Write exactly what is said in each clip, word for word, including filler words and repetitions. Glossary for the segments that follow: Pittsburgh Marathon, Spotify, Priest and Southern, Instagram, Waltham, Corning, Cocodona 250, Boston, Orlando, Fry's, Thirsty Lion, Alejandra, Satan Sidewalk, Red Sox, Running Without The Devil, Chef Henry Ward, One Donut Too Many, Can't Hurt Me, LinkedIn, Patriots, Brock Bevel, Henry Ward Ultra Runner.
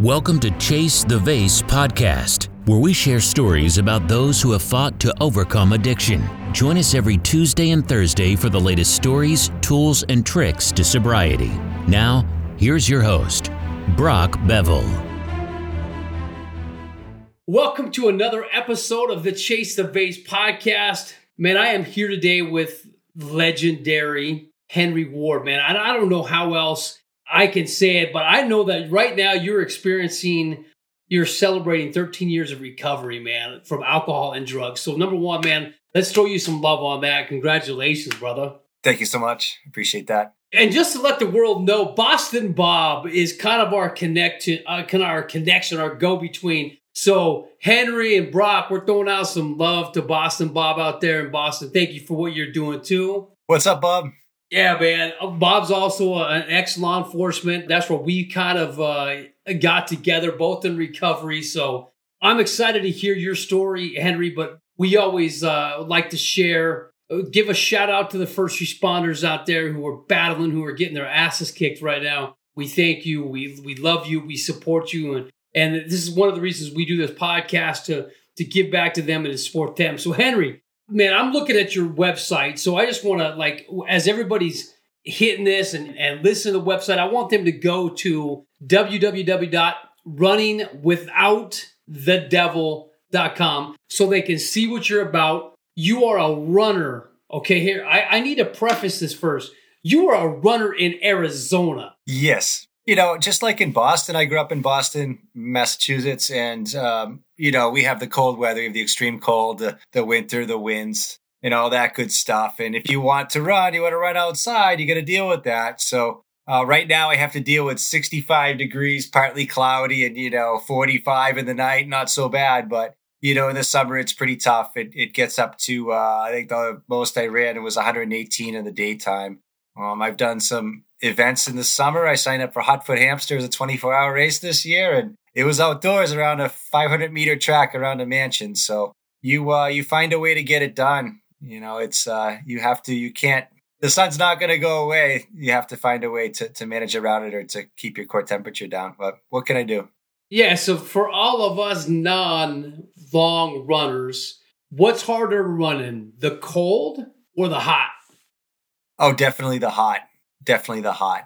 Welcome to Chase the Vase Podcast, where we share stories about those who have fought to overcome addiction. Join us every Tuesday and Thursday for the latest stories, tools, and tricks to sobriety. Now, here's your host, Brock Bevel. Welcome to another episode of the Chase the Vase Podcast. Man, I am here today with legendary Henry Ward, man. I don't know how else I can say it, but I know that right now you're experiencing, you're celebrating thirteen years of recovery, man, from alcohol and drugs. So number one, man, let's throw you some love on that. Congratulations, brother. Thank you so much. Appreciate that. And just to let the world know, Boston Bob is kind of our connection, uh, kind of our connection, our go-between. So Henry and Brock, we're throwing out some love to Boston Bob out there in Boston. Thank you for what you're doing too. What's up, Bob? Yeah, man. Bob's also an ex-law enforcement. That's where we kind of uh, got together, both in recovery. So I'm excited to hear your story, Henry, but we always uh, like to share, give a shout out to the first responders out there who are battling, who are getting their asses kicked right now. We thank you. We we love you. We support you. And, and this is one of the reasons we do this podcast, to, to give back to them and to support them. So Henry, man, I'm looking at your website, so I just want to, like, as everybody's hitting this and, and listening to the website, I want them to go to w w w dot running without the devil dot com so they can see what you're about. You are a runner, okay? Here, I, I need to preface this first. You are a runner in Arizona. Yes. You know, just like in Boston, I grew up in Boston, Massachusetts, and um you know, we have the cold weather, we have the extreme cold, the, the winter, the winds, and all that good stuff. And if you want to run, you want to run outside, you got to deal with that. So uh, right now I have to deal with sixty-five degrees, partly cloudy, and, you know, forty-five in the night, not so bad. But, you know, in the summer, it's pretty tough. It it gets up to, uh, I think the most I ran was one hundred eighteen in the daytime. Um, I've done some events in the summer. I signed up for Hot Foot Hamsters, a twenty-four hour race this year, and it was outdoors around a five hundred meter track around a mansion. So you uh, you find a way to get it done. You know, it's uh, you have to, you can't, the sun's not going to go away. You have to find a way to, to manage around it or to keep your core temperature down. But what can I do? Yeah. So for all of us non-long runners, what's harder running, the cold or the hot? Oh, definitely the hot. Definitely the hot.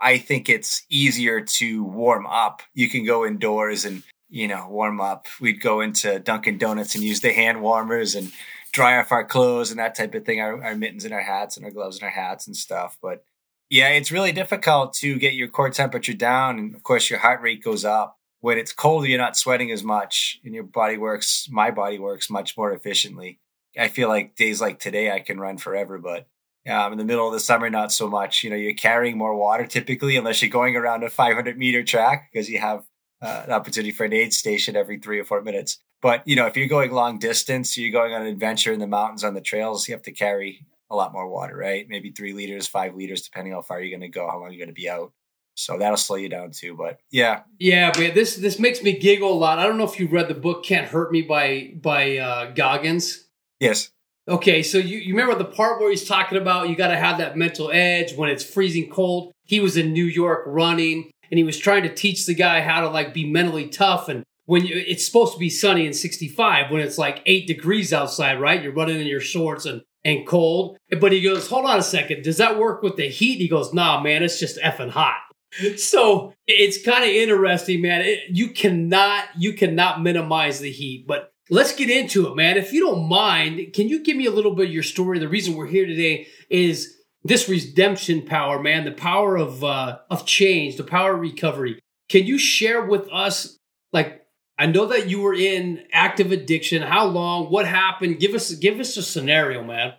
I think it's easier to warm up. You can go indoors and, you know, warm up. We'd go into Dunkin' Donuts and use the hand warmers and dry off our clothes and that type of thing, our, our mittens and our hats and our gloves and our hats and stuff. But yeah, it's really difficult to get your core temperature down. And of course, your heart rate goes up. When it's colder, you're not sweating as much and your body works, my body works much more efficiently. I feel like days like today, I can run forever, but Um, in the middle of the summer, not so much. You know, you're carrying more water typically, unless you're going around a five hundred meter track, because you have uh, an opportunity for an aid station every three or four minutes. But, you know, if you're going long distance, you're going on an adventure in the mountains, on the trails, you have to carry a lot more water, right? Maybe three liters, five liters, depending how far you're going to go, how long you're going to be out. So that'll slow you down too. But yeah. Yeah, man, this this makes me giggle a lot. I don't know if you read the book Can't Hurt Me by, by uh, Goggins. Yes. Okay, so you, you remember the part where he's talking about you got to have that mental edge when it's freezing cold? He was in New York running, and he was trying to teach the guy how to, like, be mentally tough. And when you, it's supposed to be sunny and sixty-five, when it's like eight degrees outside, right? You're running in your shorts and, and cold. But he goes, hold on a second. Does that work with the heat? He goes, nah, man, it's just effing hot. So it's kind of interesting, man. It, you cannot you cannot minimize the heat, but let's get into it, man. If you don't mind, can you give me a little bit of your story? The reason we're here today is this redemption power, man, the power of uh, of change, the power of recovery. Can you share with us, like, I know that you were in active addiction. How long? What happened? Give us give us a scenario, man.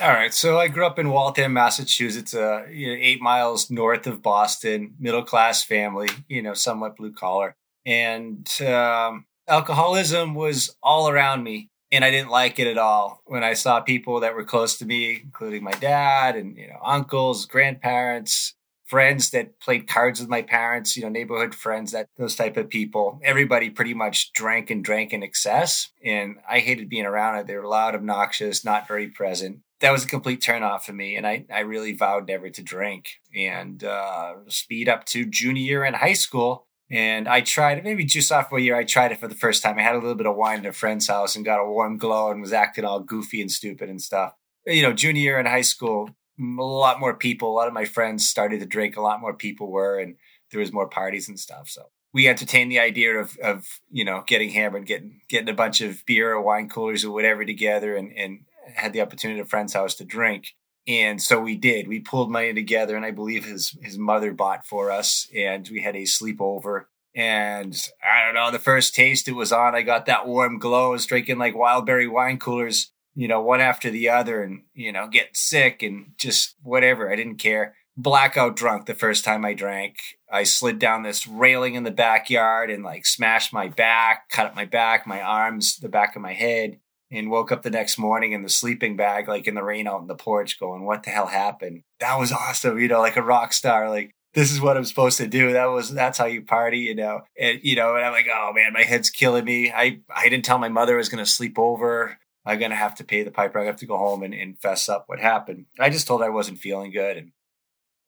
All right. So I grew up in Waltham, Massachusetts, uh, you know, eight miles north of Boston, middle-class family, you know, somewhat blue-collar. And um alcoholism was all around me, and I didn't like it at all. When I saw people that were close to me, including my dad and, you know, uncles, grandparents, friends that played cards with my parents, you know, neighborhood friends, that those type of people, everybody pretty much drank and drank in excess. And I hated being around it. They were loud, obnoxious, not very present. That was a complete turnoff for me. And I, I really vowed never to drink. And uh, speed up to junior year in high school. And I tried it, maybe just sophomore year, I tried it for the first time. I had a little bit of wine at a friend's house and got a warm glow and was acting all goofy and stupid and stuff. You know, junior year in high school, a lot more people, a lot of my friends started to drink, a lot more people were, and there was more parties and stuff. So we entertained the idea of, of you know, getting hammered, getting getting a bunch of beer or wine coolers or whatever together, and, and had the opportunity at a friend's house to drink. And so we did. We pulled money together, and I believe his his mother bought for us, and we had a sleepover. And I don't know, the first taste it was on, I got that warm glow. I was drinking like wildberry wine coolers, you know, one after the other, and, you know, get sick and just whatever. I didn't care. Blackout drunk the first time I drank. I slid down this railing in the backyard and like smashed my back, cut up my back, my arms, the back of my head. And woke up the next morning in the sleeping bag, like in the rain out in the porch going, what the hell happened? That was awesome. You know, like a rock star, like this is what I'm supposed to do. That was, that's how you party, you know? And, you know, and I'm like, oh man, my head's killing me. I, I didn't tell my mother I was going to sleep over. I'm going to have to pay the piper. I have to go home and, and fess up what happened. I just told her I wasn't feeling good, and,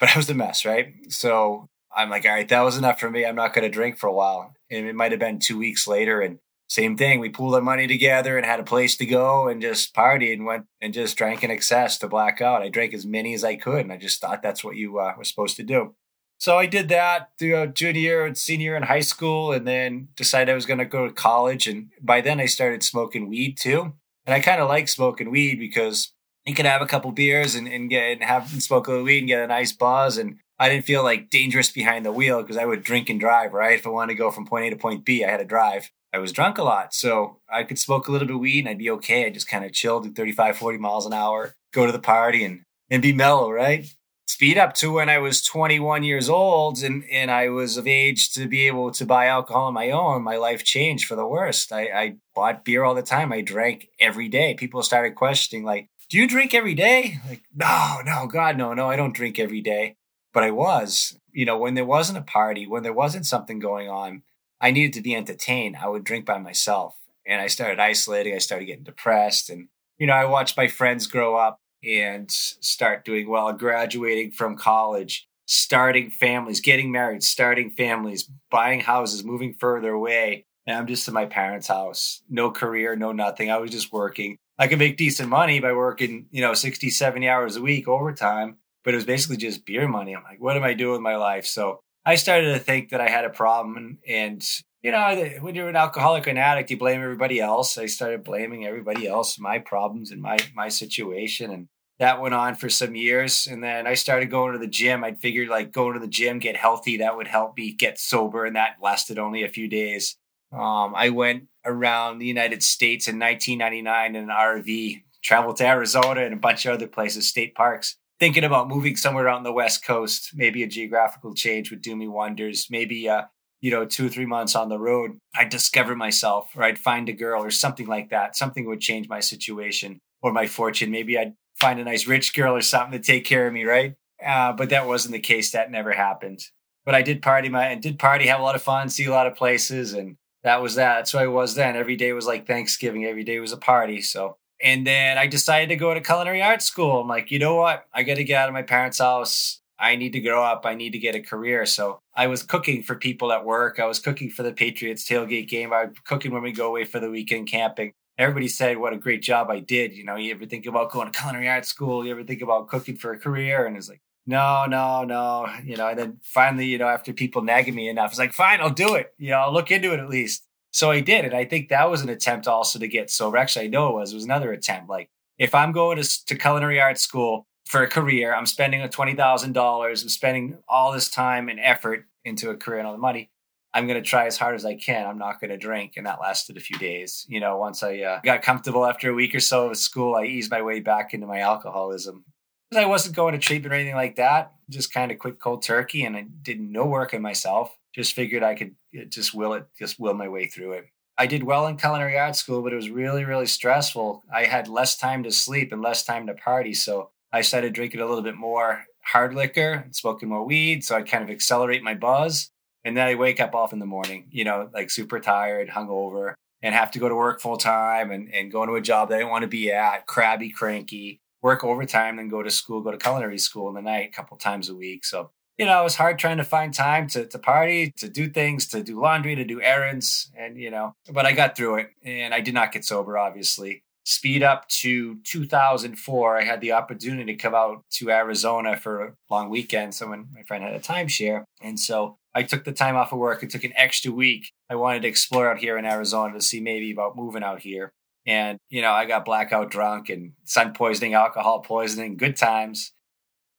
but I was a mess. Right. So I'm like, all right, that was enough for me. I'm not going to drink for a while. And it might've been two weeks later. And same thing. We pooled our money together and had a place to go and just partied and went and just drank in excess to black out. I drank as many as I could, and I just thought that's what you uh, were supposed to do. So I did that throughout junior year and senior year in high school, and then decided I was going to go to college. And by then I started smoking weed too. And I kind of like smoking weed because you can have a couple beers and, and get and have and smoke a little weed and get a nice buzz. And I didn't feel like dangerous behind the wheel because I would drink and drive, right? If I wanted to go from point A to point B, I had to drive. I was drunk a lot, so I could smoke a little bit of weed and I'd be okay. I just kind of chilled at thirty-five, forty miles an hour, go to the party and, and be mellow, right? Speed up to when I was twenty-one years old and, and I was of age to be able to buy alcohol on my own. My life changed for the worst. I, I bought beer all the time. I drank every day. People started questioning, like, do you drink every day? Like, no, no, God, no, no, I don't drink every day. But I was, you know, when there wasn't a party, when there wasn't something going on, I needed to be entertained. I would drink by myself, and I started isolating. I started getting depressed, and, you know, I watched my friends grow up and start doing well, graduating from college, starting families, getting married, starting families, buying houses, moving further away. And I'm just in my parents' house, no career, no nothing. I was just working. I could make decent money by working, you know, sixty, seventy hours a week overtime, but it was basically just beer money. I'm like, what am I doing with my life? So I started to think that I had a problem. And, and, you know, when you're an alcoholic or an addict, you blame everybody else. I started blaming everybody else, my problems and my my situation. And that went on for some years. And then I started going to the gym. I'd figured like going to the gym, get healthy, that would help me get sober. And that lasted only a few days. Um, I went around the United States in nineteen ninety-nine in an R V, traveled to Arizona and a bunch of other places, state parks, thinking about moving somewhere out on the West Coast. Maybe a geographical change would do me wonders. Maybe, uh, you know, two or three months on the road, I'd discover myself, or I'd find a girl or something like that. Something would change my situation or my fortune. Maybe I'd find a nice rich girl or something to take care of me, right? Uh, but that wasn't the case. That never happened. But I did party, my, and did party, have a lot of fun, see a lot of places. And that was that. That's who I was then. Every day was like Thanksgiving. Every day was a party. So. And then I decided to go to culinary arts school. I'm like, you know what? I got to get out of my parents' house. I need to grow up. I need to get a career. So I was cooking for people at work. I was cooking for the Patriots tailgate game. I was cooking when we go away for the weekend camping. Everybody said what a great job I did. You know, you ever think about going to culinary arts school? You ever think about cooking for a career? And it's like, no, no, no. You know, and then finally, you know, after people nagging me enough, it's like, fine, I'll do it. You know, I'll look into it at least. So I did. And I think that was an attempt also to get sober. Actually, I know it was. It was another attempt. Like, if I'm going to, to culinary arts school for a career, I'm spending twenty thousand dollars. I'm spending all this time and effort into a career and all the money. I'm going to try as hard as I can. I'm not going to drink. And that lasted a few days. You know, once I uh, got comfortable after a week or so of school, I eased my way back into my alcoholism. Because I wasn't going to treatment or anything like that. Just kind of quit cold turkey, and I did no work on myself. Just figured I could just will it, just will my way through it. I did well in culinary arts school, but it was really, really stressful. I had less time to sleep and less time to party. So I started drinking a little bit more hard liquor and smoking more weed. So I kind of accelerate my buzz. And then I wake up off in the morning, you know, like super tired, hungover, and have to go to work full time and, and go into a job that I didn't want to be at, crabby, cranky, work overtime, then go to school, go to culinary school in the night a couple times a week. So you know, it was hard trying to find time to, to party, to do things, to do laundry, to do errands. And, you know, but I got through it and I did not get sober, obviously. Speed up to two thousand four, I had the opportunity to come out to Arizona for a long weekend. Someone, my friend, had a timeshare. And so I took the time off of work and took an extra week. I wanted to explore out here in Arizona to see maybe about moving out here. And, you know, I got blackout drunk and sun poisoning, alcohol poisoning, good times.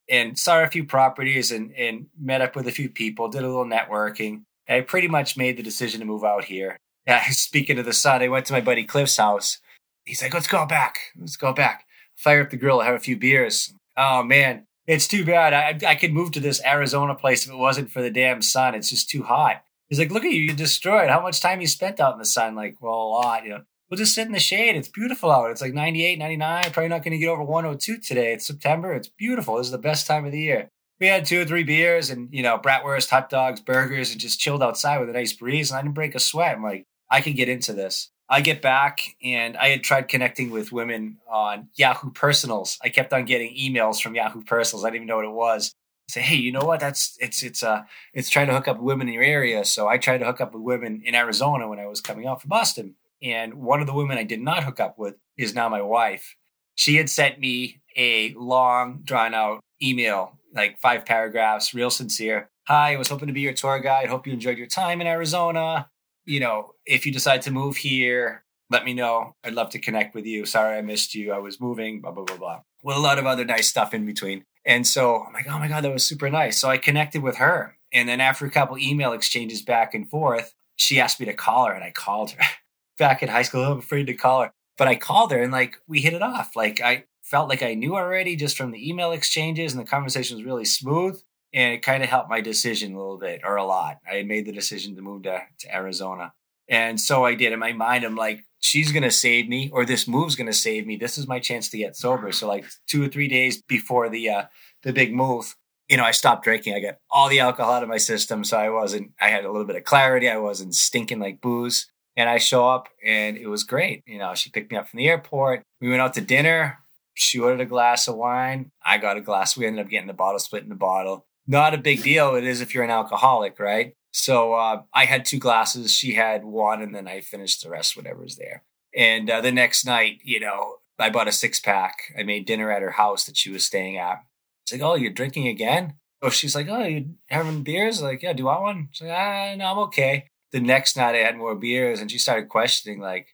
And saw a few properties and, and met up with a few people, did a little networking. And I pretty much made the decision to move out here. Uh, speaking of the sun, I went to my buddy Cliff's house. He's like, let's go back. Let's go back. Fire up the grill. Have a few beers. Oh, man. It's too bad. I I could move to this Arizona place if it wasn't for the damn sun. It's just too hot. He's like, look at you. You're destroyed. How much time you spent out in the sun? Like, well, a lot. You know, we'll just sit in the shade. It's beautiful out. It's like ninety-eight, ninety-nine. Probably not going to get over one oh two today. It's September. It's beautiful. This is the best time of the year. We had two or three beers and, you know, bratwurst, hot dogs, burgers, and just chilled outside with a nice breeze. And I didn't break a sweat. I'm like, I could get into this. I get back and I had tried connecting with women on Yahoo Personals. I kept on getting emails from Yahoo Personals. I didn't even know what it was. I say, hey, you know what? That's it's it's uh it's trying to hook up with women in your area. So I tried to hook up with women in Arizona when I was coming out from Boston. And one of the women I did not hook up with is now my wife. She had sent me a long, drawn out email, like five paragraphs, real sincere. Hi, I was hoping to be your tour guide. Hope you enjoyed your time in Arizona. You know, if you decide to move here, let me know. I'd love to connect with you. Sorry I missed you. I was moving, blah, blah, blah, blah. With a lot of other nice stuff in between. And so I'm like, oh my God, that was super nice. So I connected with her. And then after a couple email exchanges back and forth, she asked me to call her and I called her. Back in high school, I'm afraid to call her. But I called her and like, we hit it off. Like I felt like I knew already just from the email exchanges and the conversation was really smooth. And it kind of helped my decision a little bit or a lot. I had made the decision to move to, to Arizona. And so I did. In my mind, I'm like, she's going to save me or this move's going to save me. This is my chance to get sober. So like two or three days before the uh, the big move, you know, I stopped drinking. I got all the alcohol out of my system. So I wasn't, I had a little bit of clarity. I wasn't stinking like booze. And I show up and it was great. You know, she picked me up from the airport. We went out to dinner. She ordered a glass of wine. I got a glass. We ended up getting the bottle, splitting the bottle. Not a big deal. It is if you're an alcoholic, right? So uh, I had two glasses. She had one, and then I finished the rest, whatever was there. And uh, the next night, you know, I bought a six pack. I made dinner at her house that she was staying at. It's like, oh, you're drinking again? Oh, she's like, oh, you having beers? I'm like, yeah, do you want one? She's like, ah, no, I'm okay. The next night I had more beers, and she started questioning, like,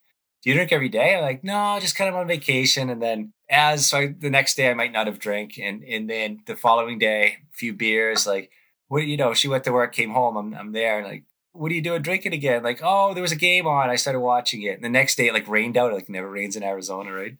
do you drink every day? I'm like, no, just kind of on vacation. And then as so I, the next day I might not have drank. And and then the following day, a few beers, like, what, you know, she went to work, came home. I'm I'm there. And like, what are you doing drinking again? Like, oh, there was a game on. I started watching it. And the next day it like rained out. It like never rains in Arizona, right?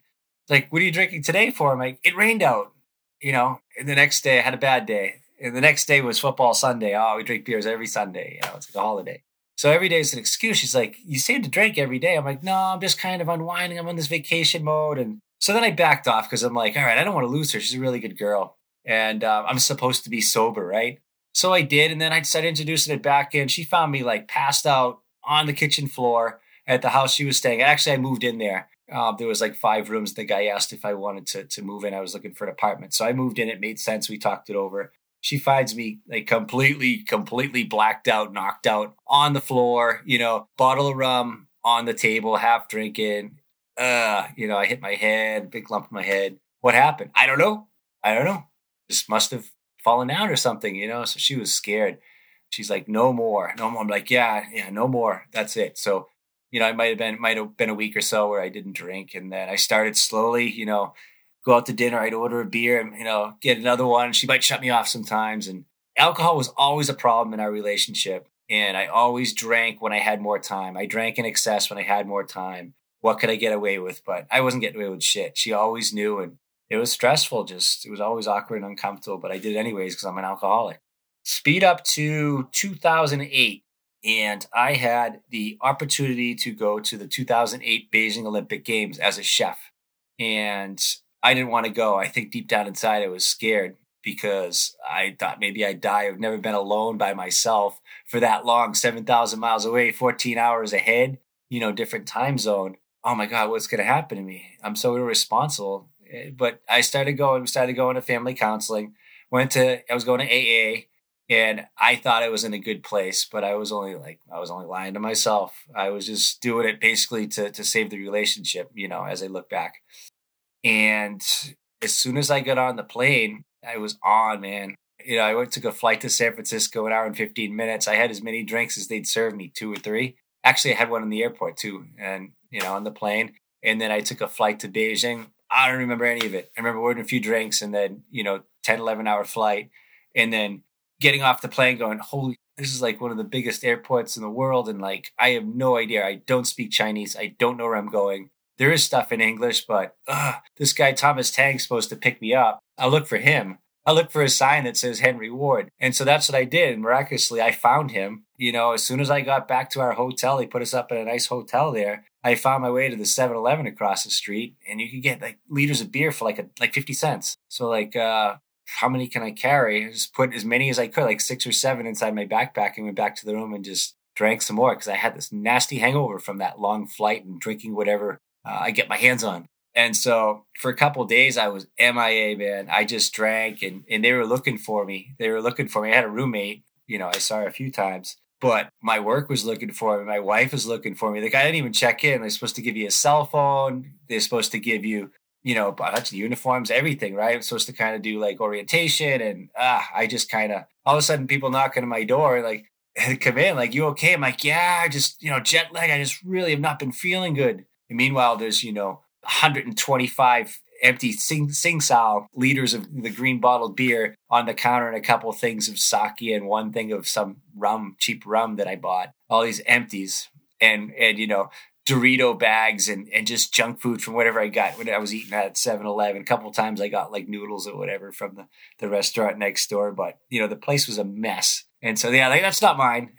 Like, what are you drinking today for? I'm like, it rained out, you know, and the next day I had a bad day. And the next day was football Sunday. Oh, we drink beers every Sunday. You know, it's like a holiday. So every day is an excuse. She's like, you seem to drink every day. I'm like, no, I'm just kind of unwinding. I'm on this vacation mode. And so then I backed off because I'm like, all right, I don't want to lose her. She's a really good girl. And uh, I'm supposed to be sober, right? So I did. And then I started introducing it back in. She found me like passed out on the kitchen floor at the house she was staying. Actually, I moved in there. Uh, there was like five rooms. The guy asked if I wanted to, to move in. I was looking for an apartment. So I moved in. It made sense. We talked it over. She finds me like completely, completely blacked out, knocked out on the floor, you know, bottle of rum on the table, half drinking. Uh, you know, I hit my head, big lump in my head. What happened? I don't know. I don't know. Just must have fallen down or something, you know? So she was scared. She's like, no more, no more. I'm like, yeah, yeah, no more. That's it. So, you know, I might have been, might have been a week or so where I didn't drink. And then I started slowly, you know, go out to dinner, I'd order a beer and, you know, get another one. She might shut me off sometimes. And alcohol was always a problem in our relationship. And I always drank when I had more time. I drank in excess when I had more time. What could I get away with? But I wasn't getting away with shit. She always knew. And it was stressful. Just, it was always awkward and uncomfortable, but I did it anyways because I'm an alcoholic. Speed up to two thousand eight. And I had the opportunity to go to the two thousand eight Beijing Olympic Games as a chef. And I didn't want to go. I think deep down inside, I was scared because I thought maybe I'd die. I've never been alone by myself for that long, seven thousand miles away, fourteen hours ahead, you know, different time zone. Oh my God, what's going to happen to me? I'm so irresponsible. But I started going, started going to family counseling, went to, I was going to A A, And I thought I was in a good place, but I was only like, I was only lying to myself. I was just doing it basically to, to save the relationship, you know, as I look back. And as soon as I got on the plane, I was on, man. You know, I went, took a flight to San Francisco, an hour and fifteen minutes. I had as many drinks as they'd served me, two or three. Actually, I had one in the airport too, and, you know, on the plane. And then I took a flight to Beijing. I don't remember any of it. I remember ordering a few drinks and then, you know, ten, eleven hour flight. And then getting off the plane going, holy, this is like one of the biggest airports in the world. And like, I have no idea. I don't speak Chinese. I don't know where I'm going. There is stuff in English, but uh, this guy, Thomas Tang's supposed to pick me up. I look for him. I look for a sign that says Henry Ward. And so that's what I did. And miraculously, I found him. You know, as soon as I got back to our hotel, he put us up in a nice hotel there. I found my way to the seven eleven across the street, and you could get like liters of beer for like a, like fifty cents. So like, uh, how many can I carry? I just put as many as I could, like six or seven inside my backpack, and went back to the room and just drank some more because I had this nasty hangover from that long flight and drinking whatever uh, I get my hands on. And so for a couple of days, I was M I A, man. I just drank, and, and they were looking for me. They were looking for me. I had a roommate, you know, I saw her a few times, but my work was looking for me. My wife was looking for me. Like, I didn't even check in. They're supposed to give you a cell phone. They're supposed to give you, you know, a bunch of uniforms, everything, right? I'm supposed to kind of do like orientation, and ah, I just kind of, all of a sudden people knocking on my door, like, come in, like, you okay? I'm like, yeah, I just, you know, jet lag. I just really have not been feeling good. And meanwhile, there's, you know, one hundred twenty-five empty sing, sing sal liters of the green bottled beer on the counter, and a couple things of sake and one thing of some rum, cheap rum that I bought, all these empties and, and, you know, Dorito bags and, and just junk food from whatever I got when I was eating at seven eleven. A couple of times I got like noodles or whatever from the, the restaurant next door, but you know, the place was a mess. And so, yeah, like, that's not mine.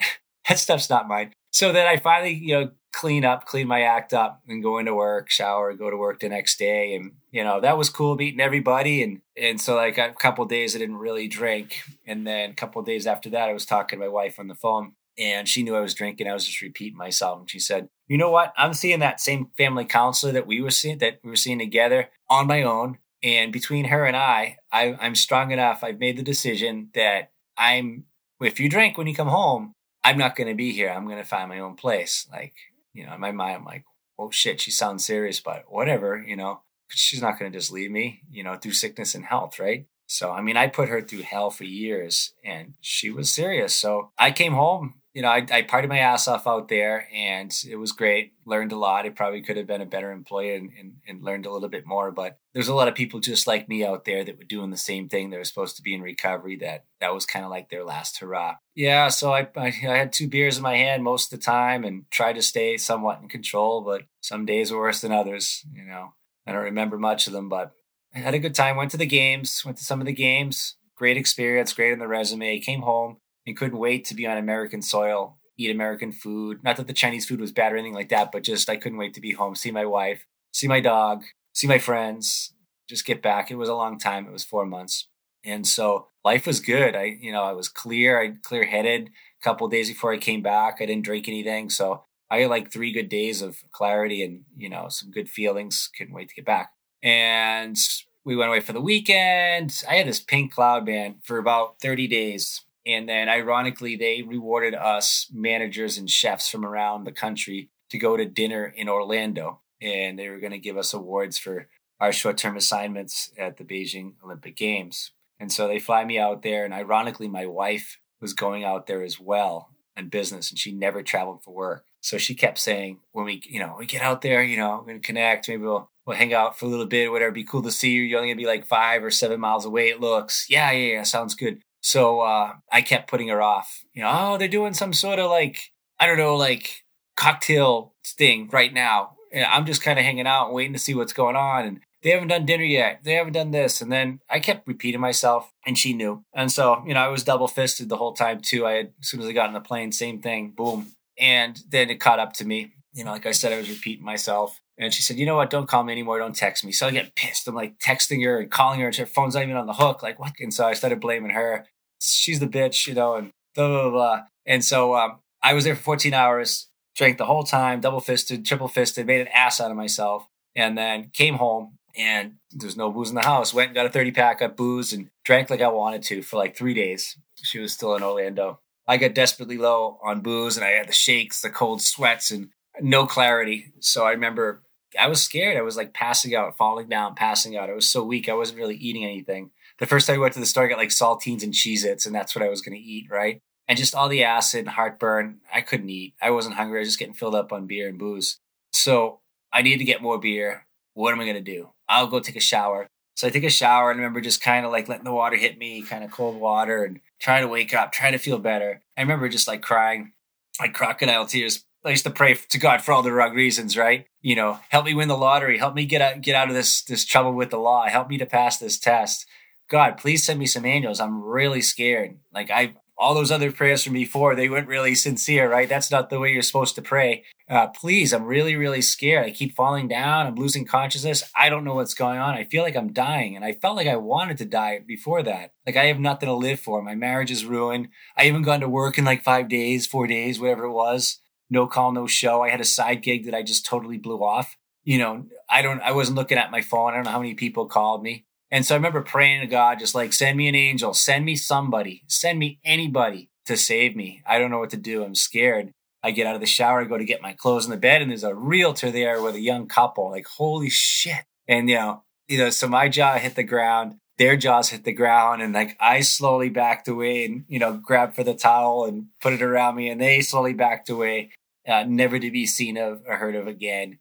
That stuff's not mine. So then I finally, you know, clean up, clean my act up, and go into work, shower, go to work the next day. And, you know, that was cool, meeting everybody. And, and so like a couple of days I didn't really drink. And then a couple of days after that, I was talking to my wife on the phone, and she knew I was drinking. I was just repeating myself. And she said, you know what? I'm seeing that same family counselor that we were seeing, that we were seeing together on my own. And between her and I, I I'm strong enough. I've made the decision that I'm, if you drink when you come home, I'm not going to be here. I'm going to find my own place. Like, you know, in my mind, I'm like, oh shit, she sounds serious, but whatever, you know, she's not going to just leave me, you know, through sickness and health, right? So, I mean, I put her through hell for years, and she was serious. So I came home, you know, I, I partied my ass off out there, and it was great. Learned a lot. I probably could have been a better employee and, and, and learned a little bit more, but there's a lot of people just like me out there that were doing the same thing. They were supposed to be in recovery. That, that was kind of like their last hurrah. Yeah. So I, I I had two beers in my hand most of the time and tried to stay somewhat in control, but some days were worse than others. You know, I don't remember much of them, but I had a good time. Went to the games, went to some of the games, great experience, great on the resume, came home and couldn't wait to be on American soil, eat American food. Not that the Chinese food was bad or anything like that, but just, I couldn't wait to be home, see my wife, see my dog, see my friends, just get back. It was a long time. It was four months. And so life was good. I, you know, I was clear, I clear headed a couple of days before I came back. I didn't drink anything. So I had like three good days of clarity and, you know, some good feelings. Couldn't wait to get back. And we went away for the weekend. I had this pink cloud, man, for about thirty days. And then ironically, they rewarded us managers and chefs from around the country to go to dinner in Orlando. And they were going to give us awards for our short-term assignments at the Beijing Olympic Games. And so they fly me out there. And ironically, my wife was going out there as well in business, and she never traveled for work. So she kept saying, when we, you know, we get out there, you know, we're going to connect, maybe we'll, we'll hang out for a little bit, whatever, it'd be cool to see you. You're only going to be like five or seven miles away, it looks. Yeah, yeah, yeah, sounds good. So uh, I kept putting her off, you know, oh, they're doing some sort of like, I don't know, like cocktail thing right now. And I'm just kind of hanging out and waiting to see what's going on. And they haven't done dinner yet. They haven't done this. And then I kept repeating myself, and she knew. And so, you know, I was double fisted the whole time too. I had, as soon as I got on the plane, same thing, boom. And then it caught up to me. You know, like I said, I was repeating myself. And she said, you know what? Don't call me anymore. Don't text me. So I get pissed. I'm like texting her and calling her, and her phone's not even on the hook. Like, what? And so I started blaming her. She's the bitch, you know, and blah, blah, blah, blah. And so um, I was there for fourteen hours, drank the whole time, double fisted, triple fisted, made an ass out of myself, and then came home and there's no booze in the house. Went and got a thirty pack of booze and drank like I wanted to for like three days. She was still in Orlando. I got desperately low on booze and I had the shakes, the cold sweats, and no clarity. So I remember I was scared. I was like passing out, falling down, passing out. I was so weak. I wasn't really eating anything. The first time I went to the store, I got like saltines and Cheez-Its, and that's what I was going to eat, right? And just all the acid and heartburn. I couldn't eat. I wasn't hungry. I was just getting filled up on beer and booze. So I needed to get more beer. What am I going to do? I'll go take a shower. So I take a shower and remember just kind of like letting the water hit me, kind of cold water, and trying to wake up, trying to feel better. I remember just like crying, like crocodile tears. I used to pray to God for all the wrong reasons, right? You know, help me win the lottery. Help me get out, get out of this, this trouble with the law. Help me to pass this test. God, please send me some angels. I'm really scared. Like I, all those other prayers from before, they weren't really sincere, right? That's not the way you're supposed to pray. Uh, please, I'm really, really scared. I keep falling down. I'm losing consciousness. I don't know what's going on. I feel like I'm dying. And I felt like I wanted to die before that. Like I have nothing to live for. My marriage is ruined. I even gone to work in like five days, four days, whatever it was. No call, no show. I had a side gig that I just totally blew off. You know, I don't, I wasn't looking at my phone. I don't know how many people called me. And so I remember praying to God, just like, send me an angel, send me somebody, send me anybody to save me. I don't know what to do. I'm scared. I get out of the shower, I go to get my clothes in the bed, and there's a realtor there with a young couple. Like, holy shit. And, you know, you know, so my jaw hit the ground, their jaws hit the ground, and like I slowly backed away and, you know, grabbed for the towel and put it around me, and they slowly backed away, uh, never to be seen of or heard of again.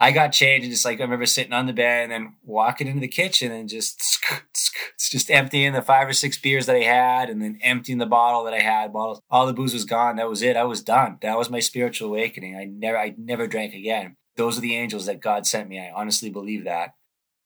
I got changed and just like, I remember sitting on the bed and then walking into the kitchen and just, just emptying the five or six beers that I had and then emptying the bottle that I had. All the booze was gone. That was it. I was done. That was my spiritual awakening. I never, I never drank again. Those are the angels that God sent me. I honestly believe that.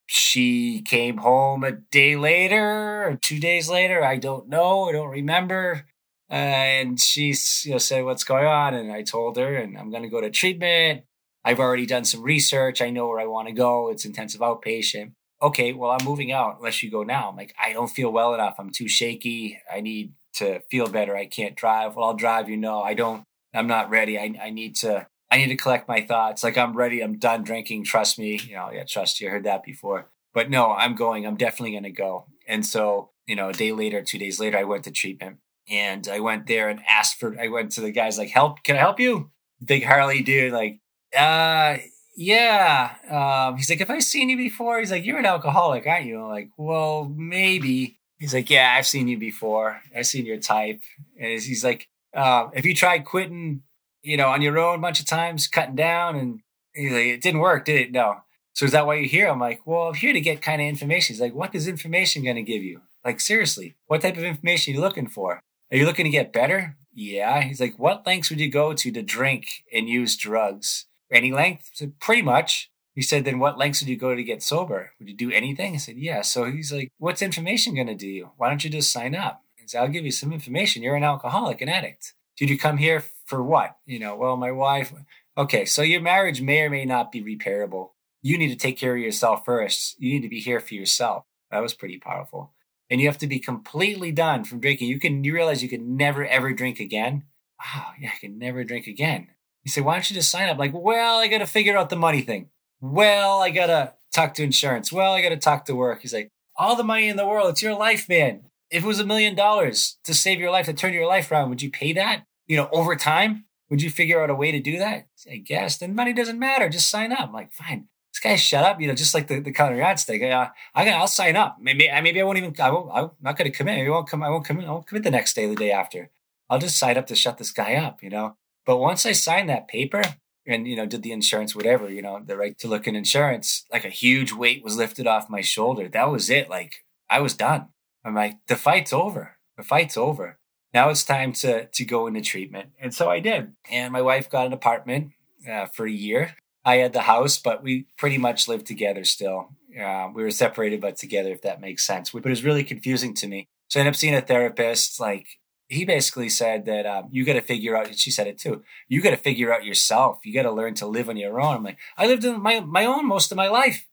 She came home a day later or two days later. I don't know. I don't remember. Uh, and she you know, said, what's going on? And I told her, and I'm going to go to treatment. I've already done some research. I know where I want to go. It's intensive outpatient. Okay, well, I'm moving out unless you go now. I'm like, I don't feel well enough. I'm too shaky. I need to feel better. I can't drive. Well, I'll drive, you know. I don't, I'm not ready. I, I need to, I need to collect my thoughts. Like, I'm ready. I'm done drinking. Trust me. You know, yeah, trust you. I heard that before. But no, I'm going. I'm definitely going to go. And so, you know, a day later, two days later, I went to treatment. And I went there and asked for, I went to the guys like, help, can I help you? Big Harley dude, like, uh, yeah. Um, he's like, have I seen you before? He's like, you're an alcoholic, aren't you? I'm like, well, maybe. He's like, yeah, I've seen you before. I've seen your type. And he's like, uh, have you tried quitting, you know, on your own a bunch of times, cutting down? And he's like, it didn't work, did it? No. So is that why you're here? I'm like, well, I'm here to get kind of information. He's like, what is information going to give you? Like, seriously, what type of information are you looking for? Are you looking to get better? Yeah. He's like, what lengths would you go to to drink and use drugs? Any length? I said, pretty much. He said, then what lengths would you go to get sober? Would you do anything? I said, yeah. So he's like, what's information going to do you? Why don't you just sign up? I said, I'll give you some information. You're an alcoholic, an addict. Did you come here for what? You know, well, my wife. Okay. So your marriage may or may not be repairable. You need to take care of yourself first. You need to be here for yourself. That was pretty powerful. And you have to be completely done from drinking. You can, you realize you can never, ever drink again. Oh, yeah, I can never drink again. He said, why don't you just sign up? Like, well, I got to figure out the money thing. Well, I got to talk to insurance. Well, I got to talk to work. He's like, all the money in the world. It's your life, man. If it was a million dollars to save your life, to turn your life around, would you pay that? You know, over time, would you figure out a way to do that? I guess. Then money doesn't matter. Just sign up. I'm like, fine. This guy, shut up. You know, just like the, the Conor Yachts thing. Uh, I got, I'll sign up. Maybe, maybe I won't even, I won't, I'm not going to commit. Maybe I won't come. I won't commit. I won't commit the next day, the day after. I'll just sign up to shut this guy up, you know? But once I signed that paper and, you know, did the insurance, whatever, you know, the right to look in insurance, like a huge weight was lifted off my shoulder. That was it. Like, I was done. I'm like, the fight's over. The fight's over. Now it's time to to go into treatment. And so I did. And my wife got an apartment uh, for a year. I had the house, but we pretty much lived together still. Uh, we were separated, but together, if that makes sense. But it was really confusing to me. So I ended up seeing a therapist, like, he basically said that um, you got to figure out, she said it too, you got to figure out yourself. You got to learn to live on your own. I'm like, I lived on my, my own most of my life.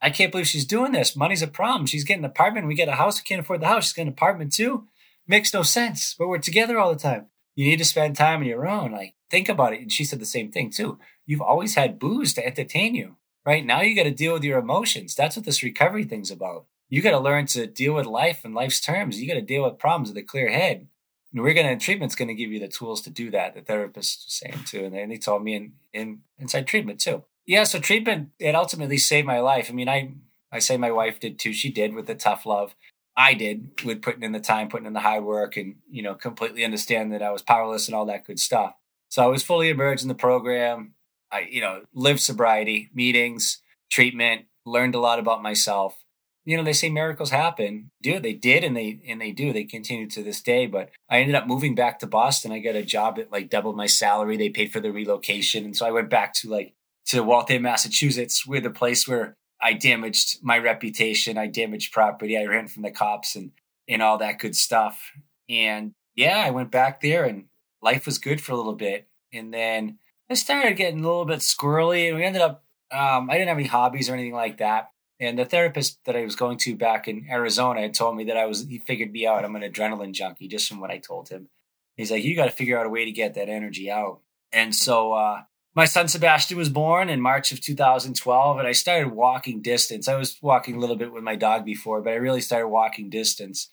I can't believe she's doing this. Money's a problem. She's getting an apartment. We get a house. We can't afford the house. She's getting an apartment too. Makes no sense, but we're together all the time. You need to spend time on your own. Like, think about it. And she said the same thing too. You've always had booze to entertain you, right? Now you got to deal with your emotions. That's what this recovery thing's about. You got to learn to deal with life and life's terms. You got to deal with problems with a clear head. And we're going to, treatment's going to give you the tools to do that. The therapist was saying too. And they, and they told me in, in inside treatment too. Yeah. So treatment, it ultimately saved my life. I mean, I, I say my wife did too. She did with the tough love. I did with putting in the time, putting in the hard work and, you know, completely understand that I was powerless and all that good stuff. So I was fully immersed in the program. I, you know, lived sobriety, meetings, treatment, learned a lot about myself. You know, they say miracles happen. Dude, they did and they and they do. They continue to this day. But I ended up moving back to Boston. I got a job that like doubled my salary. They paid for the relocation. And so I went back to like to Waltham, Massachusetts, where the place where I damaged my reputation. I damaged property. I ran from the cops and and all that good stuff. And yeah, I went back there and life was good for a little bit. And then I started getting a little bit squirrely. And we ended up, um, I didn't have any hobbies or anything like that. And the therapist that I was going to back in Arizona had told me that I was, he figured me out. I'm an adrenaline junkie, just from what I told him. He's like, you got to figure out a way to get that energy out. And so uh, my son Sebastian was born in March of two thousand twelve, and I started walking distance. I was walking a little bit with my dog before, but I really started walking distance.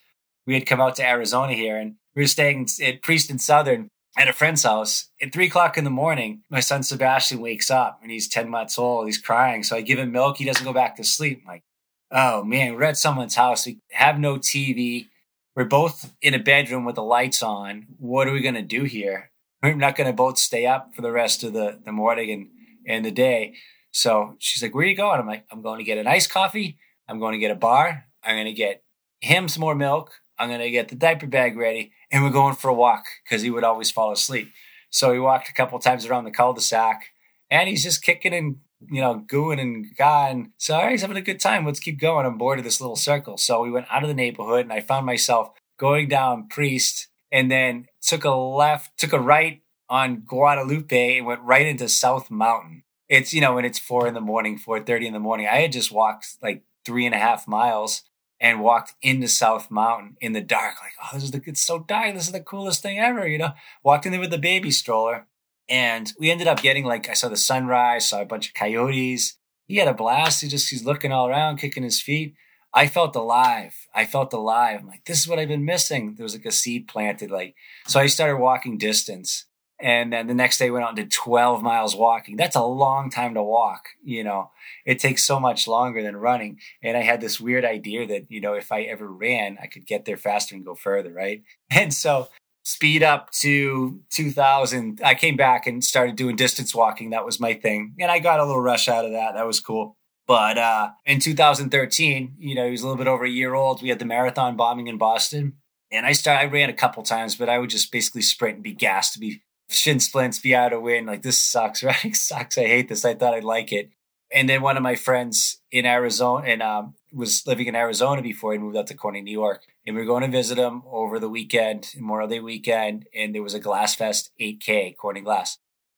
We had come out to Arizona here, and we were staying at Priest and Southern at a friend's house. At three o'clock in the morning, my son Sebastian wakes up and he's ten months old. He's crying. So I give him milk. He doesn't go back to sleep. I'm like, oh man, we're at someone's house. We have no T V. We're both in a bedroom with the lights on. What are we going to do here? We're not going to both stay up for the rest of the, the morning and, and the day. So she's like, where are you going? I'm like, I'm going to get an iced coffee. I'm going to get a bar. I'm going to get him some more milk. I'm going to get the diaper bag ready. And we're going for a walk because he would always fall asleep. So he walked a couple times around the cul-de-sac and he's just kicking and, you know, gooing and gone. So all right, he's having a good time. Let's keep going. I'm bored of this little circle. So we went out of the neighborhood and I found myself going down Priest and then took a left, took a right on Guadalupe and went right into South Mountain. It's, you know, and it's four in the morning, four thirty in the morning. I had just walked like three and a half miles. And walked into South Mountain in the dark, like, oh, this is the, it's so dark. This is the coolest thing ever, you know? Walked in there with the baby stroller. And we ended up getting, like, I saw the sunrise, saw a bunch of coyotes. He had a blast. He just, he's looking all around, kicking his feet. I felt alive. I felt alive. I'm like, this is what I've been missing. There was like a seed planted, like, so I started walking distance. And then the next day went out and did twelve miles walking. That's a long time to walk. You know, it takes so much longer than running. And I had this weird idea that, you know, if I ever ran, I could get there faster and go further. Right. And so speed up to two thousand. I came back and started doing distance walking. That was my thing. And I got a little rush out of that. That was cool. But uh, in two thousand thirteen, you know, he was a little bit over a year old. We had the marathon bombing in Boston. And I started, I ran a couple times, but I would just basically sprint and be gassed to be shin splints, be out of wind. Like, this sucks, right? It sucks. I hate this. I thought I'd like it. And then one of my friends in Arizona and um, was living in Arizona before he moved out to Corning, New York. And we were going to visit him over the weekend, Memorial Day weekend. And there was a Glass Fest eight K, Corning Glass.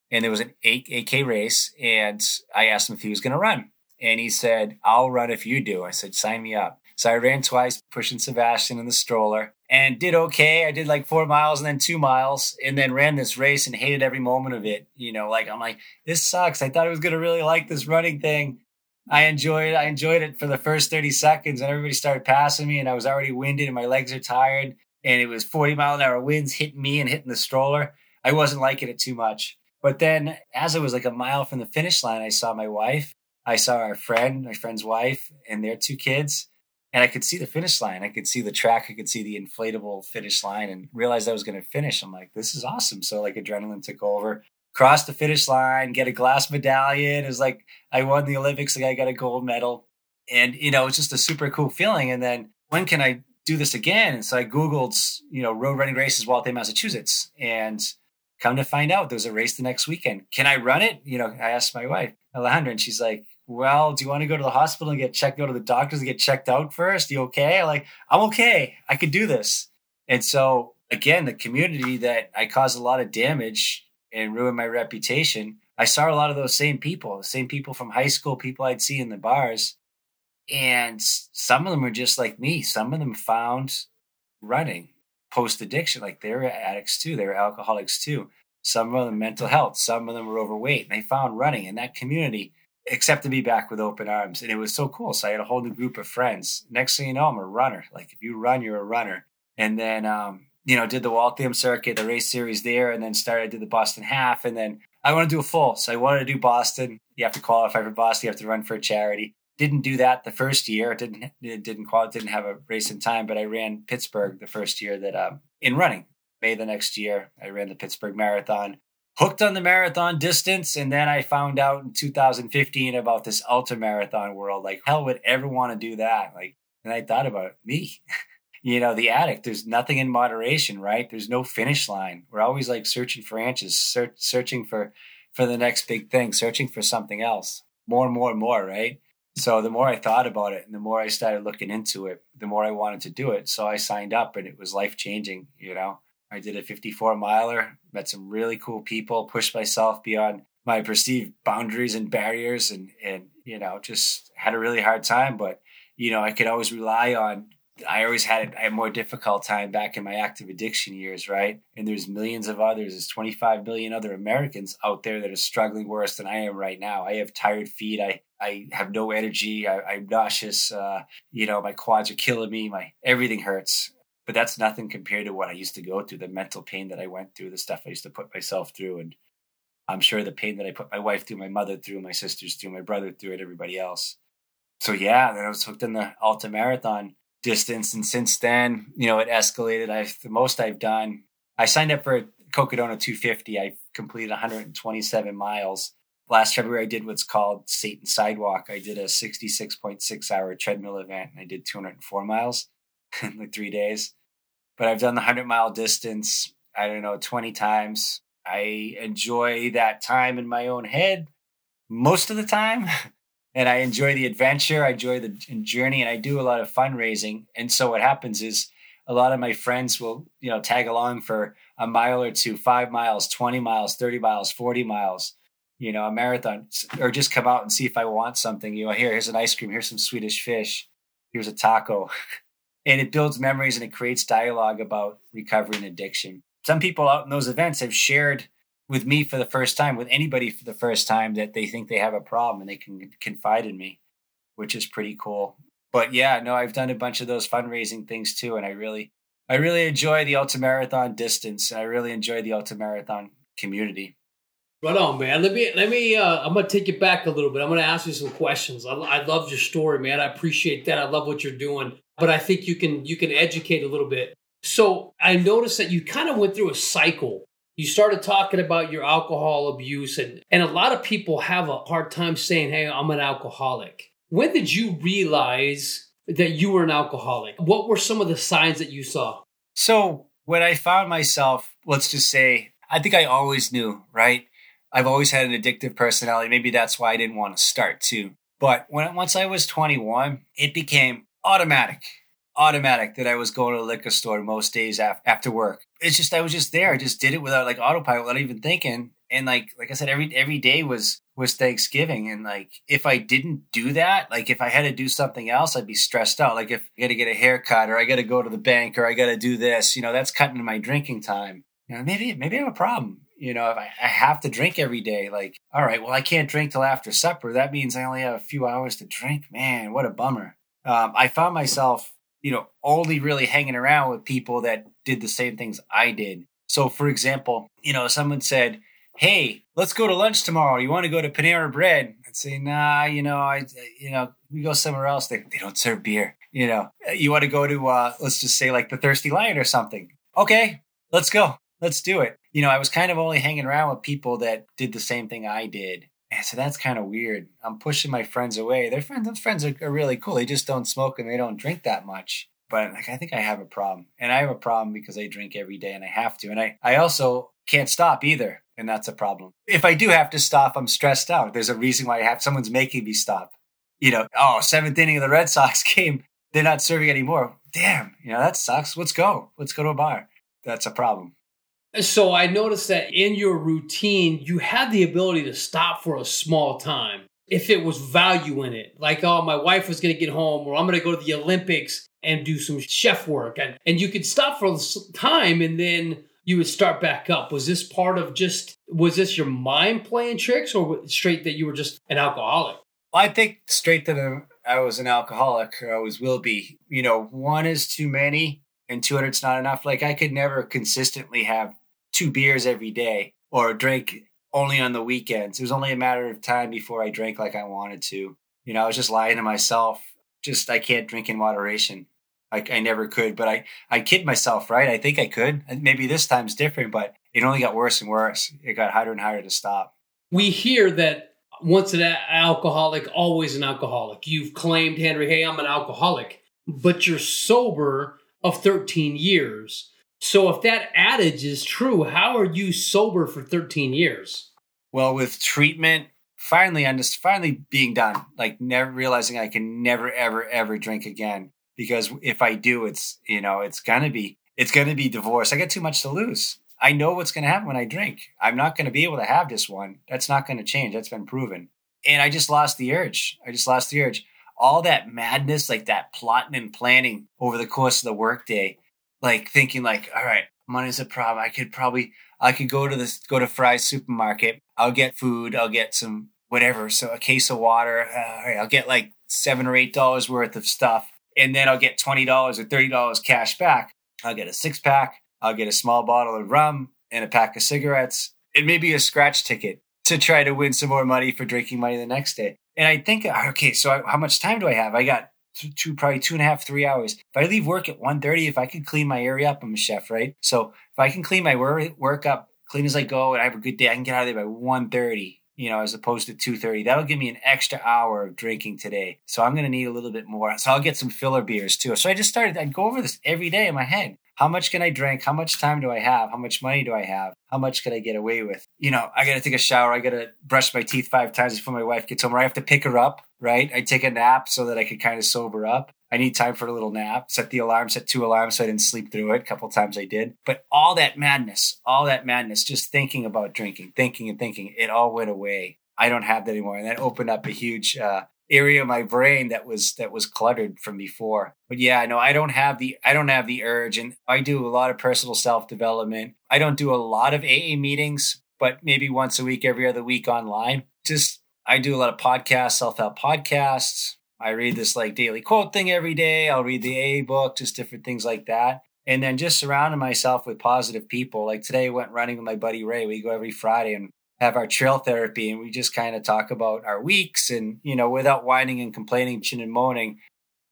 And there was an eight K race. And I asked him if he was going to run. And he said, I'll run if you do. I said, sign me up. So I ran twice, pushing Sebastian in the stroller. And did okay. I did like four miles and then two miles and then ran this race and hated every moment of it. You know, like, I'm like, this sucks. I thought I was going to really like this running thing. I enjoyed it. I enjoyed it for the first thirty seconds and everybody started passing me and I was already winded and my legs are tired. And it was forty mile an hour winds hitting me and hitting the stroller. I wasn't liking it too much. But then as I was like a mile from the finish line, I saw my wife. I saw our friend, my friend's wife and their two kids. And I could see the finish line. I could see the track. I could see the inflatable finish line and realized I was going to finish. I'm like, this is awesome. So like adrenaline took over, crossed the finish line, get a glass medallion. It was like, I won the Olympics. Like I got a gold medal and, you know, it's just a super cool feeling. And then when can I do this again? And so I Googled, you know, road running races, Waltham, Massachusetts, and come to find out there's a race the next weekend. Can I run it? You know, I asked my wife, Alejandra, and she's like, well, do you want to go to the hospital and get checked, go to the doctors and get checked out first? You okay? I'm like, I'm okay. I could do this. And so again, the community that I caused a lot of damage and ruined my reputation, I saw a lot of those same people, the same people from high school, people I'd see in the bars. And some of them were just like me. Some of them found running post-addiction. Like they were addicts too. They were alcoholics too. Some of them mental health. Some of them were overweight. And they found running in that community. accepted me back with open arms. And it was so cool. So I had a whole new group of friends. Next thing you know, I'm a runner. Like if you run, you're a runner. And then, um, you know, did the Waltham circuit, the race series there, and then started to do the Boston half. And then I want to do a full. So I wanted to do Boston. You have to qualify for Boston. You have to run for a charity. Didn't do that the first year. Didn't, didn't qualify, didn't have a race in time, but I ran Pittsburgh the first year that um, in running. May the next year, I ran the Pittsburgh Marathon. Hooked on the marathon distance, and then I found out in two thousand fifteen about this ultra marathon world. Like, hell would ever want to do that? Like, and I thought about it, me, you know, the addict. There's nothing in moderation, right? There's no finish line. We're always like searching for inches, search, searching for for the next big thing, searching for something else, more and more and more, right? So the more I thought about it, and the more I started looking into it, the more I wanted to do it. So I signed up, and it was life changing, you know. I did a fifty-four miler, met some really cool people, pushed myself beyond my perceived boundaries and barriers, and, and, you know, just had a really hard time. But, you know, I could always rely on, I always had a more difficult time back in my active addiction years, right? And there's millions of others, there's twenty-five million other Americans out there that are struggling worse than I am right now. I have tired feet. I, I have no energy. I, I'm nauseous. Uh, you know, my quads are killing me. My everything hurts. But that's nothing compared to what I used to go through, the mental pain that I went through, the stuff I used to put myself through. And I'm sure the pain that I put my wife through, my mother through, my sisters through, my brother through, and everybody else. So yeah, then I was hooked on the ultra marathon distance. And since then, you know, it escalated. I've the most I've done, I signed up for Cocodona two fifty. I completed one hundred twenty-seven miles. Last February, I did what's called Satan Sidewalk. I did a sixty-six point six hour treadmill event, and I did two hundred four miles in like three days. But I've done the hundred mile distance, I don't know, twenty times. I enjoy that time in my own head most of the time. And I enjoy the adventure. I enjoy the journey. And I do a lot of fundraising. And so what happens is a lot of my friends will, you know, tag along for a mile or two, five miles, twenty miles, thirty miles, forty miles, you know, a marathon, or just come out and see if I want something. You know, here, here's an ice cream. Here's some Swedish fish. Here's a taco. And it builds memories, and it creates dialogue about recovery and addiction. Some people out in those events have shared with me for the first time, with anybody for the first time, that they think they have a problem and they can confide in me, which is pretty cool. But yeah, no, I've done a bunch of those fundraising things too. And I really, I really enjoy the ultramarathon distance. And I really enjoy the ultramarathon community. Right on, man. Let me, let me, uh, I'm going to take you back a little bit. I'm going to ask you some questions. I, I love your story, man. I appreciate that. I love what you're doing. But I think you can you can educate a little bit. So I noticed that you kind of went through a cycle. You started talking about your alcohol abuse, and, and a lot of people have a hard time saying, hey, I'm an alcoholic. When did you realize that you were an alcoholic? What were some of the signs that you saw? So when I found myself, let's just say, I think I always knew, right? I've always had an addictive personality. Maybe that's why I didn't want to start too. But when once I was twenty-one, it became automatic, automatic that I was going to a liquor store most days af- after work. It's just, I was just there. I just did it without like autopilot, without even thinking. And like, like I said, every, every day was, was Thanksgiving. And like, if I didn't do that, like if I had to do something else, I'd be stressed out. Like if I got to get a haircut, or I got to go to the bank, or I got to do this, you know, that's cutting my drinking time. You know, maybe, maybe I have a problem. You know, if I, I have to drink every day, like, all right, well, I can't drink till after supper. That means I only have a few hours to drink. Man, what a bummer. Um, I found myself, you know, only really hanging around with people that did the same things I did. So, for example, you know, someone said, hey, let's go to lunch tomorrow. You want to go to Panera Bread? I'd say, nah, you know, I, you know, we go somewhere else. They, they don't serve beer. You know, you want to go to, uh, let's just say like the Thirsty Lion or something. Okay, let's go. Let's do it. You know, I was kind of only hanging around with people that did the same thing I did. And so that's kind of weird. I'm pushing my friends away. Their friends, those friends are, are really cool. They just don't smoke and they don't drink that much. But like, I think I have a problem. And I have a problem because I drink every day and I have to. And I, I also can't stop either. And that's a problem. If I do have to stop, I'm stressed out. There's a reason why I have, someone's making me stop. You know, oh, seventh inning of the Red Sox game. They're not serving anymore. Damn, you know, that sucks. Let's go. Let's go to a bar. That's a problem. So I noticed that in your routine, you had the ability to stop for a small time if it was value in it. Like, oh, my wife was going to get home, or I'm going to go to the Olympics and do some chef work. And, and you could stop for a time and then you would start back up. Was this part of just, was this your mind playing tricks, or straight that you were just an alcoholic? I think straight that I was an alcoholic, or always will be. You know, one is too many and two hundred's not enough. Like, I could never consistently have two beers every day or drink only on the weekends. It was only a matter of time before I drank like I wanted to. You know, I was just lying to myself. Just, I can't drink in moderation. Like, I never could, but I, I kid myself, right? I think I could. Maybe this time's different, but it only got worse and worse. It got harder and harder to stop. We hear that once an alcoholic, always an alcoholic. You've claimed, Henry, hey, I'm an alcoholic, but you're sober of thirteen years. So if that adage is true, how are you sober for thirteen years? Well, with treatment, finally, I'm just finally being done, like never realizing I can never, ever, ever drink again. Because if I do, it's, you know, it's going to be, it's going to be divorce. I got too much to lose. I know what's going to happen when I drink. I'm not going to be able to have this one. That's not going to change. That's been proven. And I just lost the urge. I just lost the urge. All that madness, like that plotting and planning over the course of the workday, like thinking like, all right, money's a problem. I could probably, I could go to this, go to Fry's supermarket. I'll get food. I'll get some, whatever. So a case of water. Uh, all right, I'll get like seven or eight dollars worth of stuff. And then I'll get twenty dollars or thirty dollars cash back. I'll get a six pack. I'll get a small bottle of rum and a pack of cigarettes. And maybe a scratch ticket to try to win some more money for drinking money the next day. And I think, okay, so I, how much time do I have? I got two, probably two and a half, three hours. If I leave work at one thirty, if I could clean my area up, I'm a chef, right? So if I can clean my work up, clean as I go, and I have a good day, I can get out of there by one thirty. You know, as opposed to two thirty. That'll give me an extra hour of drinking today. So I'm going to need a little bit more. So I'll get some filler beers too. So I just started, I'd go over this every day in my head. How much can I drink? How much time do I have? How much money do I have? How much can I get away with? You know, I got to take a shower. I got to brush my teeth five times before my wife gets home. I have to pick her up, right? I take a nap so that I could kind of sober up. I need time for a little nap. Set the alarm, set two alarms so I didn't sleep through it. A couple times I did. But all that madness, all that madness, just thinking about drinking, thinking and thinking, it all went away. I don't have that anymore. And that opened up a huge uh, area of my brain that was that was cluttered from before. But yeah, no, I don't have the I don't have the urge. And I do a lot of personal self-development. I don't do a lot of A A meetings, but maybe once a week, every other week online. Just I do a lot of podcasts, self-help podcasts. I read this like daily quote thing every day. I'll read the A A book, just different things like that. And then just surrounding myself with positive people. Like today I went running with my buddy Ray. We go every Friday and have our trail therapy. And we just kind of talk about our weeks and, you know, without whining and complaining, chin and moaning,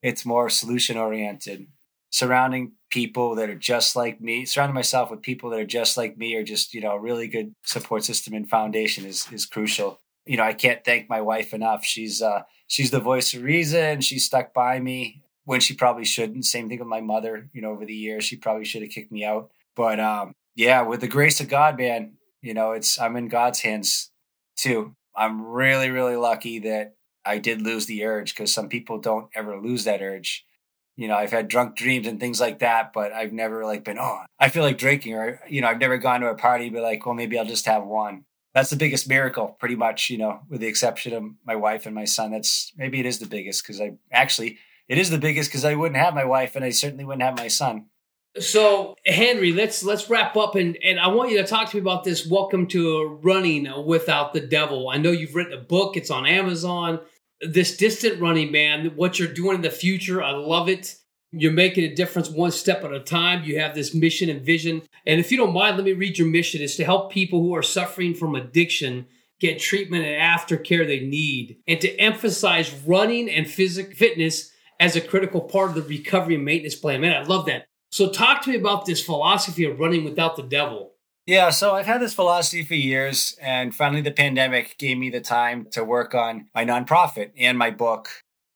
it's more solution oriented. Surrounding people that are just like me, surrounding myself with people that are just like me or just, you know, a really good support system and foundation is, is crucial. You know, I can't thank my wife enough. She's, uh, She's the voice of reason. She stuck by me when she probably shouldn't. Same thing with my mother, you know, over the years, she probably should have kicked me out. But um, yeah, with the grace of God, man, you know, it's, I'm in God's hands too. I'm really, really lucky that I did lose the urge because some people don't ever lose that urge. You know, I've had drunk dreams and things like that, but I've never like been, oh, I feel like drinking or, you know, I've never gone to a party, but like, well, maybe I'll just have one. That's the biggest miracle, pretty much, you know, with the exception of my wife and my son. That's maybe it is the biggest because I actually it is the biggest because I wouldn't have my wife and I certainly wouldn't have my son. So, Henry, let's let's wrap up. And, and I want you to talk to me about this. Welcome to Running Without the Devil. I know you've written a book. It's on Amazon. This distant running, man, what you're doing in the future. I love it. You're making a difference one step at a time. You have this mission and vision. And if you don't mind, let me read your mission. It's to help people who are suffering from addiction get treatment and aftercare they need, and to emphasize running and physical fitness as a critical part of the recovery and maintenance plan. Man, I love that. So talk to me about this philosophy of running without the devil. Yeah, so I've had this philosophy for years, and finally the pandemic gave me the time to work on my nonprofit and my book.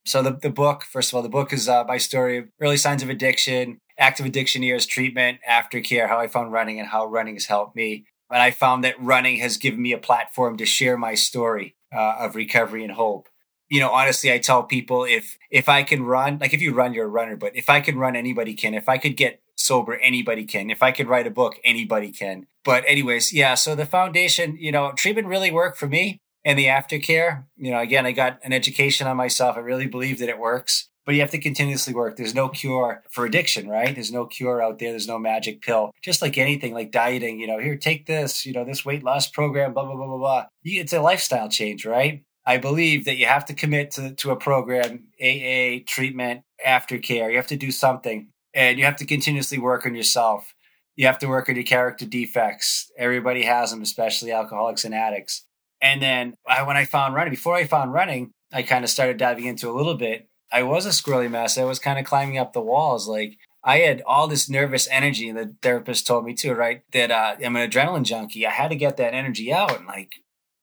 So the, the book, first of all, the book is uh, my story of early signs of addiction, active addiction years, treatment, aftercare, how I found running and how running has helped me. And I found that running has given me a platform to share my story uh, of recovery and hope. You know, honestly, I tell people if if I can run, like if you run, you're a runner, but if I can run, anybody can. If I could get sober, anybody can. If I could write a book, anybody can. But anyways, yeah, so the foundation, you know, treatment really worked for me. And the aftercare, you know, again, I got an education on myself. I really believe that it works. but you have to continuously work. There's no cure for addiction, right? There's no cure out there. There's no magic pill. Just like anything, like dieting, you know, here, take this, you know, this weight loss program, blah, blah, blah, blah, blah. It's a lifestyle change, right? I believe that you have to commit to, to a program, A A, treatment, aftercare. You have to do something, and you have to continuously work on yourself. You have to work on your character defects. Everybody has them, especially alcoholics and addicts. And then I, when I found running, before I found running, I kind of started diving into a little bit. I was a squirrely mess. I was kind of climbing up the walls. Like, I had all this nervous energy. The therapist told me too, right? That uh, I'm an adrenaline junkie. I had to get that energy out, and like,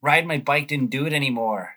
ride my bike didn't do it anymore.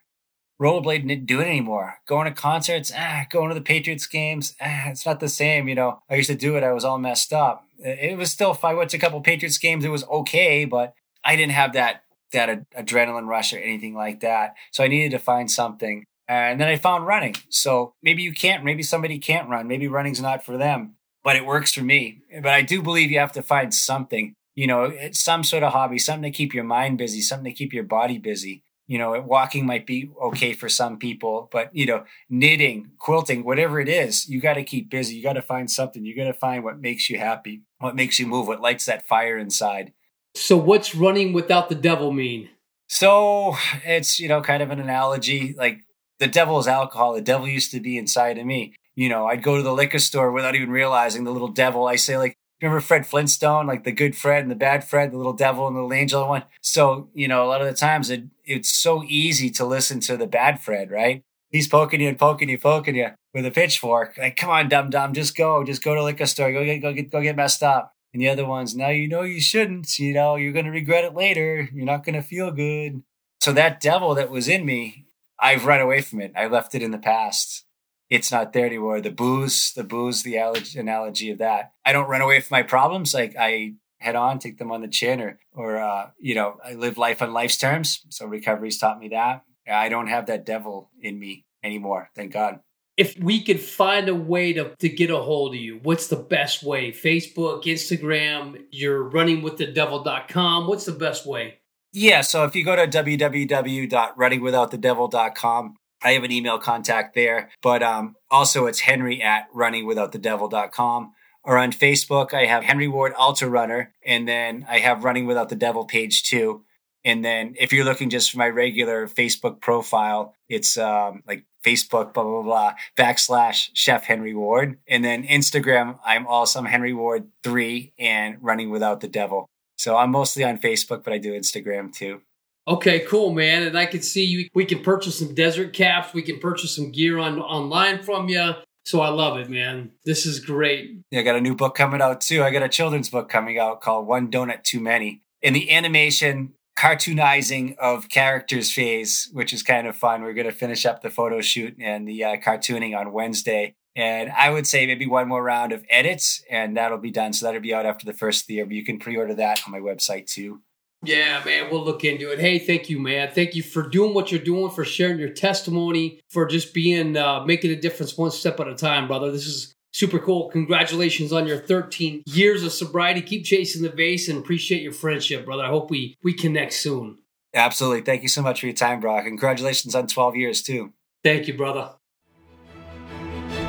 Rollerblading didn't do it anymore. Going to concerts, ah, going to the Patriots games, ah, it's not the same. You know, I used to do it. I was all messed up. It was still, if I went to a couple Patriots games, it was okay, but I didn't have that that ad- adrenaline rush or anything like that. So I needed to find something. And then I found running. So maybe you can't, maybe somebody can't run. Maybe running's not for them, but it works for me. But I do believe you have to find something, you know, it's some sort of hobby, something to keep your mind busy, something to keep your body busy. You know, walking might be okay for some people, but, you know, knitting, quilting, whatever it is, you got to keep busy. You got to find something. You got to find what makes you happy, what makes you move, what lights that fire inside. So what's running without the devil mean? So it's, you know, kind of an analogy. Like, the devil is alcohol. The devil used to be inside of me. You know, I'd go to the liquor store without even realizing the little devil. I say, like, remember Fred Flintstone, like the good Fred and the bad Fred, the little devil and the little angel one? So, you know, a lot of the times it, it's so easy to listen to the bad Fred, right? He's poking you and poking you, poking you with a pitchfork. Like, come on, dum-dum, just go. Just go to the liquor store. Go get, go get, go get messed up. And the other one's, now you know you shouldn't. You know, you're going to regret it later. You're not going to feel good. So that devil that was in me, I've run away from it. I left it in the past. It's not there anymore. The booze, the booze, the analogy of that. I don't run away from my problems. Like, I head on, take them on the chin, or, or uh, you know, I live life on life's terms. So recovery's taught me that. I don't have that devil in me anymore. Thank God. If we could find a way to, to get a hold of you, what's the best way? Facebook, Instagram, you're running with the devil dot com. What's the best way? Yeah. So if you go to w w w dot running without the devil dot com, I have an email contact there, but um, also it's Henry at running without the devil dot com, or on Facebook, I have Henry Ward Ultra Runner, and then I have Running Without the Devil page too. And then if you're looking just for my regular Facebook profile, it's um, like Facebook, blah, blah, blah, backslash Chef Henry Ward. And then Instagram, I'm also Henry Ward three and Running Without the Devil. So I'm mostly on Facebook, but I do Instagram too. Okay, cool, man. And I can see you. We can purchase some desert caps. We can purchase some gear on online from you. So I love it, man. This is great. Yeah, I got a new book coming out too. I got a children's book coming out called One Donut Too Many. In the animation, cartoonizing of characters phase, which is kind of fun. We're going to finish up the photo shoot and the uh, cartooning on Wednesday. And I would say maybe one more round of edits, and that'll be done. So that'll be out after the first of the year. But you can pre-order that on my website too. Yeah, man, we'll look into it. Hey, thank you, man. Thank you for doing what you're doing, for sharing your testimony, for just being, uh, making a difference one step at a time, brother. This is super cool. Congratulations on your thirteen years of sobriety. Keep chasing the vase, and appreciate your friendship, brother. I hope we, we connect soon. Absolutely. Thank you so much for your time, Brock. Congratulations on twelve years, too. Thank you, brother.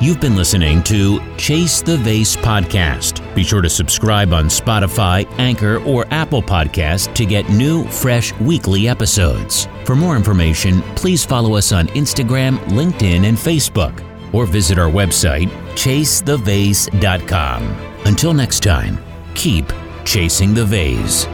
You've been listening to Chase the Vase Podcast. Be sure to subscribe on Spotify, Anchor, or Apple Podcasts to get new, fresh, weekly episodes. For more information, please follow us on Instagram, LinkedIn, and Facebook, or visit our website, chase the vase dot com. Until next time, keep chasing the vase.